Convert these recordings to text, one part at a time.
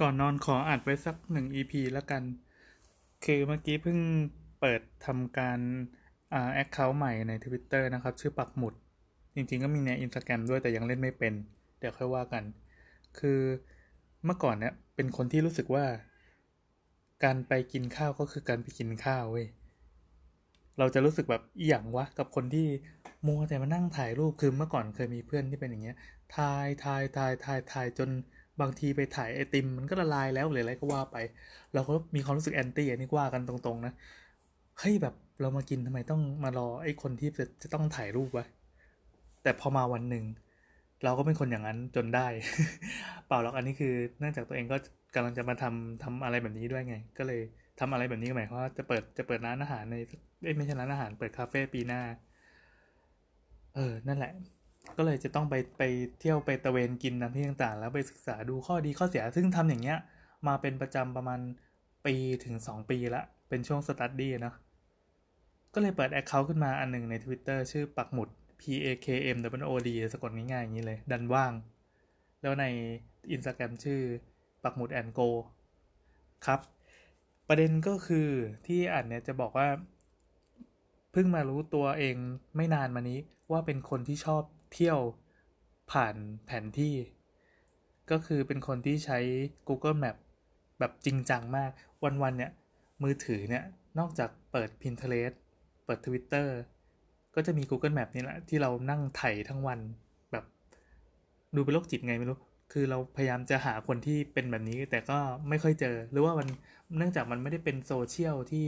ก่อนนอนขออัดไว้สัก1 EP แล้วกันคือเมื่อกี้เพิ่งเปิดทำการaccount ใหม่ใน Twitter นะครับชื่อปักหมุดจริงๆก็มีใน Instagram ด้วยแต่ยังเล่นไม่เป็นเดี๋ยวค่อยว่ากันคือเมื่อก่อนเนี่ยเป็นคนที่รู้สึกว่าการไปกินข้าวก็คือการไปกินข้าวเว้ยเราจะรู้สึกแบบอีหยังวะกับคนที่มัวแต่มานั่งถ่ายรูปคือเมื่อก่อนเคยมีเพื่อนที่เป็นอย่างเงี้ยถ่ายจนบางทีไปถ่ายไอติมมันก็ละลายแล้วหรืออะไรก็ว่าไปเราก็มีความรู้สึกแอนตี้อันนี้ว่ากันตรงๆนะเฮ้ยแบบเรามากินทำไมต้องมารอไอ้คนที่จะต้องถ่ายรูปวะแต่พอมาวันหนึ่งเราก็เป็นคนอย่างนั้นจนได้ เปล่าหรอกอันนี้คือเนื่องจากตัวเองก็กำลังจะมาทำอะไรแบบนี้ด้วยไงก็เลยทำอะไรแบบนี้หมายความว่าจะเปิดร้านอาหารในไม่ใช่ร้านอาหารเปิดคาเฟ่ปีหน้านั่นแหละก็เลยจะต้องไปเที่ยวไปตะเวนกินตามที่ต่างๆแล้วไปศึกษาดูข้อดีข้อเสียซึ่งทำอย่างเงี้ยมาเป็นประจำประมาณปีถึง2ปีละเป็นช่วงสตั๊ดดี้เนาะก็เลยเปิด account ขึ้นมาอันนึงใน Twitter ชื่อปักหมุด PAKMWOD สะกดง่ายๆอย่างนี้เลยดันว่างแล้วใน Instagram ชื่อปักหมุด and go ครับประเด็นก็คือที่อัดเนี่ยจะบอกว่าเพิ่งมารู้ตัวเองไม่นานมานี้ว่าเป็นคนที่ชอบเที่ยวผ่านแผนที่ก็คือเป็นคนที่ใช้ Google Map แบบจริงจังมากวันๆเนี่ยมือถือเนี่ยนอกจากเปิด Pinterest เปิด Twitter ก็จะมี Google Map นี่แหละที่เรานั่งไถทั้งวันแบบดูเป็นโรคจิตไงไม่รู้คือเราพยายามจะหาคนที่เป็นแบบนี้แต่ก็ไม่ค่อยเจอหรือว่ามันเนื่องจากมันไม่ได้เป็นโซเชียลที่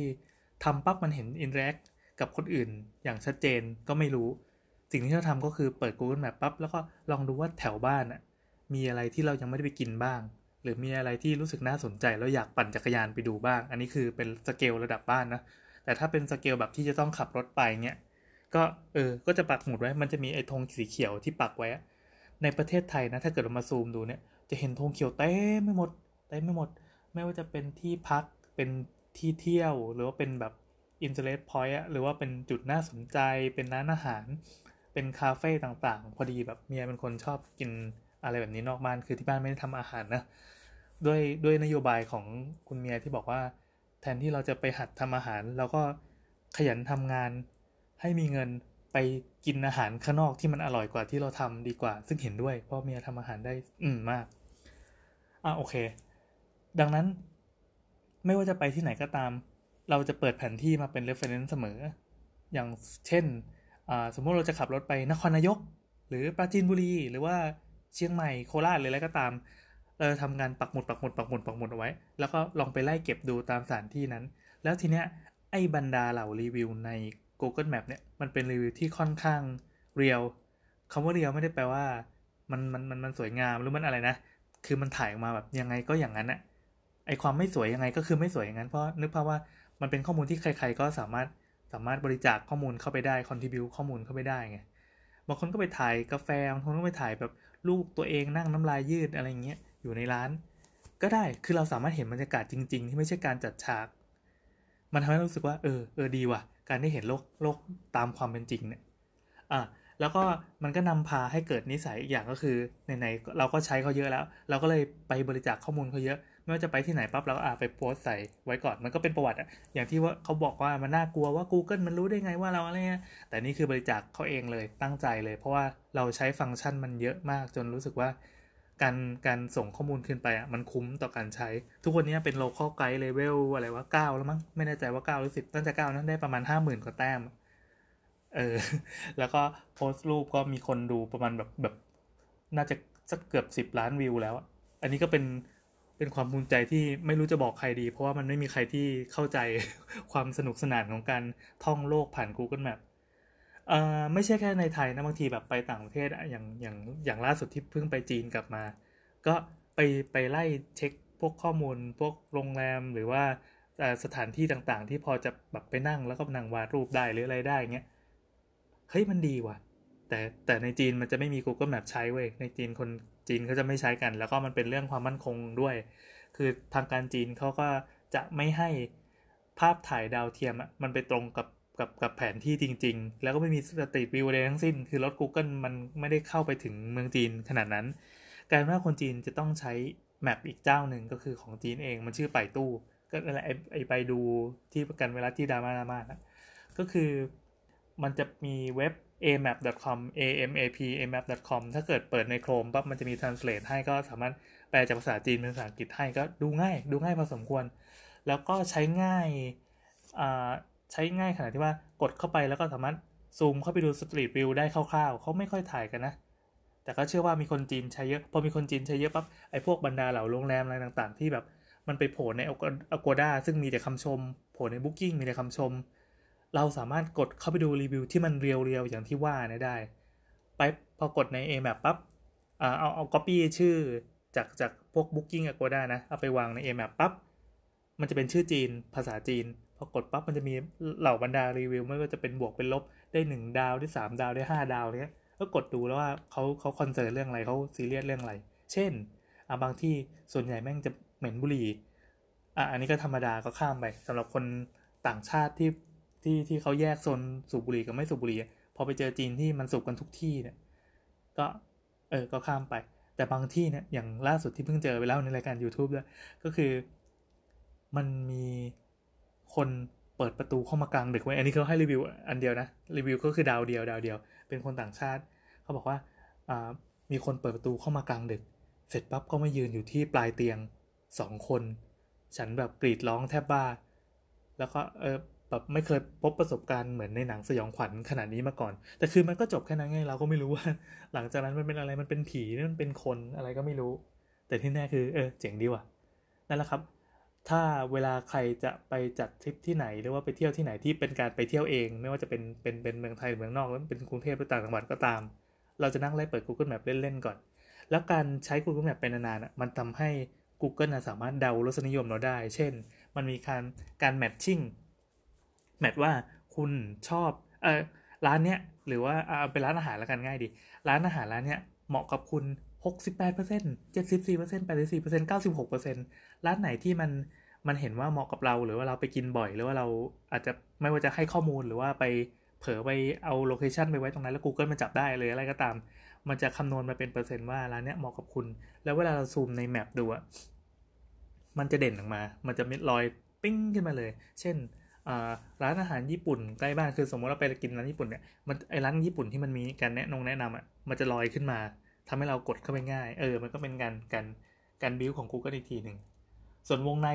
ทำปั๊บมันเห็นอินเทอร์แอคกับคนอื่นอย่างชัดเจนก็ไม่รู้สิ่งที่เราทำก็คือเปิด Google Map ปั๊บแล้วก็ลองดูว่าแถวบ้านน่ะมีอะไรที่เรายังไม่ได้ไปกินบ้างหรือมีอะไรที่รู้สึกน่าสนใจแล้วอยากปั่นจักรยานไปดูบ้างอันนี้คือเป็นสเกลระดับบ้านนะแต่ถ้าเป็นสเกลแบบที่จะต้องขับรถไปเงี้ยก็ก็จะปักหมุดไว้มันจะมีไอ้ธงสีเขียวที่ปักไว้ในประเทศไทยนะถ้าเกิดเรามาซูมดูเนี่ยจะเห็นธงเขียวเต็มไม่หมดไม่ว่าจะเป็นที่พักเป็นที่เที่ยวหรือว่าเป็นแบบอินเทอร์เน็ตพอยต์หรือว่าเป็นจุดน่าสนใจเป็นร้านอาหารเป็นคาเฟ่ต่างๆพอดีแบบเมียเป็นคนชอบกินอะไรแบบนี้นอกบ้านคือที่บ้านไม่ได้ทำอาหารนะด้วยนโยบายของคุณเมียที่บอกว่าแทนที่เราจะไปหัดทำอาหารเราก็ขยันทำงานให้มีเงินไปกินอาหารข้างนอกที่มันอร่อยกว่าที่เราทำดีกว่าซึ่งเห็นด้วยเพราะเมียทำอาหารได้มากโอเคดังนั้นไม่ว่าจะไปที่ไหนก็ตามเราจะเปิดแผนที่มาเป็น reference เสมออย่างเช่นสมมติเราจะขับรถไปนครนายกหรือปราจีนบุรีหรือว่าเชียงใหม่โคราชหรืออะไรก็ตามเราทำงานปักหมุดเอาไว้แล้วก็ลองไปไล่เก็บดูตามสถานที่นั้นแล้วทีเนี้ยไอ้บรรดาเหล่ารีวิวใน Google Map เนี่ยมันเป็นรีวิวที่ค่อนข้างเรียลคำว่าเรียลไม่ได้แปลว่ามันสวยงามหรือมันอะไรนะคือมันถ่ายออกมาแบบยังไงก็อย่างนั้นน่ะไอ้ความไม่สวยยังไงก็คือไม่สวยอย่างนั้นเพราะนึกภาพว่ามันเป็นข้อมูลที่ใครๆก็สามารถบริจาคข้อมูลเข้าไปได้ contribute ข้อมูลเข้าไปได้ไงบางคนก็ไปถ่ายกาแฟบางคนก็ไปถ่ายแบบลูกตัวเองนั่งน้ำลายยืดอะไรอย่างเงี้ยอยู่ในร้านก็ได้คือเราสามารถเห็นบรรยากาศจริงๆที่ไม่ใช่การจัดฉากมันทำให้รู้สึกว่าดีว่ะการได้เห็นโลกตามความเป็นจริงเนี่ยแล้วก็มันก็นำพาให้เกิดนิสัยอีกอย่างก็คือไหนๆเราก็ใช้เขาเยอะแล้วเราก็เลยไปบริจาคข้อมูลเขาเยอะไม่ว่าจะไปที่ไหนปั๊บเราก็ไปโพสต์ใส่ไว้ก่อนมันก็เป็นประวัติอย่างที่ว่าเขาบอกว่ามันน่ากลัวว่า Google มันรู้ได้ไงว่าเราอะไรเงี้ยแต่นี่คือบริจาคเขาเองเลยตั้งใจเลยเพราะว่าเราใช้ฟังก์ชันมันเยอะมากจนรู้สึกว่าการส่งข้อมูลขึ้นไปมันคุ้มต่อการใช้ทุกวันนี้เป็น local guide level อะไรว่า9แล้วมั้งไม่แน่ใจว่า9หรือ10ตั้งแต่9นั้นได้ประมาณ 50,000 กว่าแต้มแล้วก็โพสต์รูปก็มีคนดูประมาณแบบน่าจะสักเกือบ10ล้านวิวแล้วอันนี้ก็เป็นความภูมิใจที่ไม่รู้จะบอกใครดีเพราะว่ามันไม่มีใครที่เข้าใจความสนุกสนานของการท่องโลกผ่าน Google Map ไม่ใช่แค่ในไทยนะบางทีแบบไปต่างประเทศอย่างล่าสุดที่เพิ่งไปจีนกลับมาก็ไปไล่เช็คพวกข้อมูลพวกโรงแรมหรือว่าสถานที่ต่างๆที่พอจะแบบไปนั่งแล้วก็นั่งวาดรูปได้หรืออะไรได้เงี้ยเฮ้ยมันดีว่ะแต่ในจีนมันจะไม่มี Google Map ใช้เว้ยในจีนคนจีนเขาจะไม่ใช้กันแล้วก็มันเป็นเรื่องความมั่นคงด้วยคือทางการจีนเขาก็จะไม่ให้ภาพถ่ายดาวเทียมมันไปตรงกับแผนที่จริงๆแล้วก็ไม่มีสตรีทวิวอะไรทั้งสิ้นคือรถ Google มันไม่ได้เข้าไปถึงเมืองจีนขนาดนั้นกลายเป็นว่าคนจีนจะต้องใช้ Map อีกเจ้าหนึ่งก็คือของจีนเองมันชื่อไปตู้ก็อะไรไปดูที่กันเวลาที่ดราม่านะก็คือมันจะมีเว็บ a-map.com a-map.com ถ้าเกิดเปิดใน Chrome ปั๊บมันจะมี translate ให้ก็สามารถแปลจากภาษาจีนเป็นภาษาอังกฤษให้ก็ดูง่ายพอสมควรแล้วก็ใช้ง่ายขนาดที่ว่ากดเข้าไปแล้วก็สามารถซูมเข้าไปดูสตรีทวิวได้คร่าวๆเขาไม่ค่อยถ่ายกันนะแต่ก็เชื่อว่ามีคนจีนใช้เยอะพอมีคนจีนใช้เยอะปั๊บไอ้พวกบรรดาเหล่าโรงแรมอะไรต่างๆที่แบบมันไปโผล่ใน Agoda ซึ่งมีแต่คำชมโผล่ใน Booking มีแต่คำชมเราสามารถกดเข้าไปดูรีวิวที่มันเรียวๆอย่างที่ว่าเนี่ยได้ไปพอกดใน Amap ปั๊บเอา copy ชื่อจากพวก Booking Agoda นะเอาไปวางใน Amap ปั๊บมันจะเป็นชื่อจีนภาษาจีนพอกดปั๊บมันจะมีเหล่าบรรดารีวิวไม่ว่าจะเป็นบวกเป็นลบได้1ดาวได้3ดาวได้5ดาวเงี้ยก็กดดูแล้วว่าเขาคอนเซิร์นเรื่องอะไรเขาซีเรียสเรื่องอะไรเช่นบางที่ส่วนใหญ่แม่งจะเหม็นบุหรี่อันนี้ก็ธรรมดาก็ข้ามไปสำหรับคนต่างชาติที่เขาแยกโซนสูบบุหรี่กับไม่สูบบุหรี่พอไปเจอจีนที่มันสูบกันทุกที่เนี่ยก็ก็ข้ามไปแต่บางที่เนี่ยอย่างล่าสุดที่เพิ่งเจอไปแล้วในรายการ YouTube ด้วยก็คือมันมีคนเปิดประตูเข้ามากลางดึกไว้อันนี้เขาให้รีวิวอันเดียวนะรีวิวก็คือดาวเดียวเป็นคนต่างชาติเขาบอกว่ามีคนเปิดประตูเข้ามากลางดึกเสร็จปั๊บก็มายืนอยู่ที่ปลายเตียง2คนฉันแบบกรีดร้องแทบบ้าแล้วก็แบบไม่เคยพบประสบการณ์เหมือนในหนังสยองขวัญขนาดนี้มาก่อนแต่คือมันก็จบแค่นั้นไงเราก็ไม่รู้ว่าหลังจากนั้นมันเป็นอะไรมันเป็นผีมันเป็นคนอะไรก็ไม่รู้แต่ที่แน่คือเจ๋งดีว่ะนั่นแหละครับถ้าเวลาใครจะไปจัดทริปที่ไหนหรือว่าไปเที่ยวที่ไหนที่เป็นการไปเที่ยวเองไม่ว่าจะเป็นเมืองไทยหรือเมืองนอกหรือเป็นกรุงเทพหรือต่างจังหวัดก็ตามเราจะนั่งไล่เปิด Google Map เล่นๆก่อนแล้วการใช้ Google Map เป็นนานๆมันทำให้ Google สามารถเดารสนิยมเราได้เช่นมันมีการแมทชิ่งแมทว่าคุณชอบร้านเนี้ยหรือว่าเป็นร้านอาหารละกันง่ายดีร้านอาหารร้านเนี้ยเหมาะกับคุณ68% 74% 84% 96% ร้านไหนที่มันเห็นว่าเหมาะกับเราหรือว่าเราไปกินบ่อยหรือว่าเราอาจจะไม่ว่าจะให้ข้อมูลหรือว่าไปเผลอไปเอาโลเคชั่นไปไว้ตรงนั้นแล้ว Google มันจับได้เลยอะไรก็ตามมันจะคำนวณมาเป็นเปอร์เซ็นต์ว่าร้านเนี้ยเหมาะกับคุณแล้วเวลาเราซูมในแมปดูอ่ะมันจะเด่นออกมามันจะมีรอยปิ้งขึ้นมาเลยเช่นร้านอาหารญี่ปุ่นใกล้บ้านคือสมมติเราไปกินร้านญี่ปุ่นเนี่ยมันไอ้ร้านญี่ปุ่นที่มันมีการแนะนำอ่ะมันจะลอยขึ้นมาทำให้เรากดเข้าไปง่ายมันก็เป็นการบิวของ Google อีกทีหนึ่งส่วนวงใน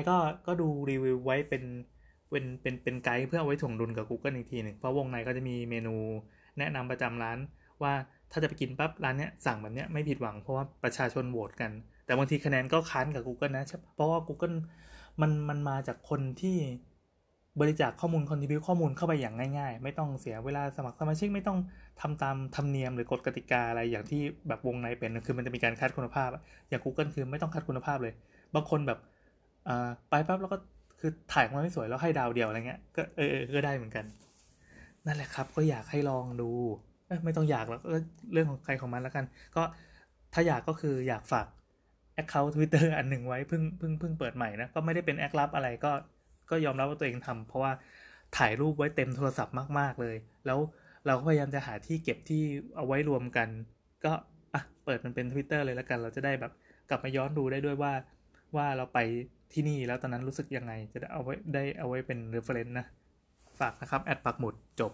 ก็ดูรีวิวไว้เป็นไกด์เพื่อเอาไว้ถ่วงดุลกับ Google อีกทีหนึ่งเพราะวงในก็จะมีเมนูแนะนำประจำร้านว่าถ้าจะไปกินปั๊บร้านเนี้ยสั่งแบบเนี้ยไม่ผิดหวังเพราะว่าประชาชนโหวตกันแต่บางทีคะแนนก็ค้านกับ Google นะเพราะว่า Google มันมาจากคนที่บริจาคข้อมูลคอนทริบิวต์ข้อมูลเข้าไปอย่างง่ายๆไม่ต้องเสียเวลาสมัครสมาชิกไม่ต้องทำตามธรรมเนียมหรือกฎกติกาอะไรอย่างที่แบบวงในเป็นคือมันจะมีการคัดคุณภาพอย่าง Google คือไม่ต้องคัดคุณภาพเลยบางคนแบบไปปั๊บแล้วก็คือถ่ายออกมาไม่สวยแล้วให้ดาวเดียวอะไรเงี้ยก็ก็ได้เหมือนกันนั่นแหละครับก็อยากให้ลองดูไม่ต้องอยากหรอกเรื่องของใครของมันแล้วกันก็ถ้าอยากก็คืออยากฝาก account Twitter อันนึงไว้เพิ่งเปิดใหม่นะก็ไม่ได้เป็นแอคลับอะไรก็ยอมรับว่าตัวเองทำเพราะว่าถ่ายรูปไว้เต็มโทรศัพท์มากๆเลยแล้วเราก็พยายามจะหาที่เก็บที่เอาไว้รวมกันก็เปิดมันเป็น Twitter เลยแล้วกันเราจะได้แบบกลับมาย้อนดูได้ด้วยว่าเราไปที่นี่แล้วตอนนั้นรู้สึกยังไงจะได้เอาไว้เป็น reference นะฝากนะครับแอดปักหมุดจบ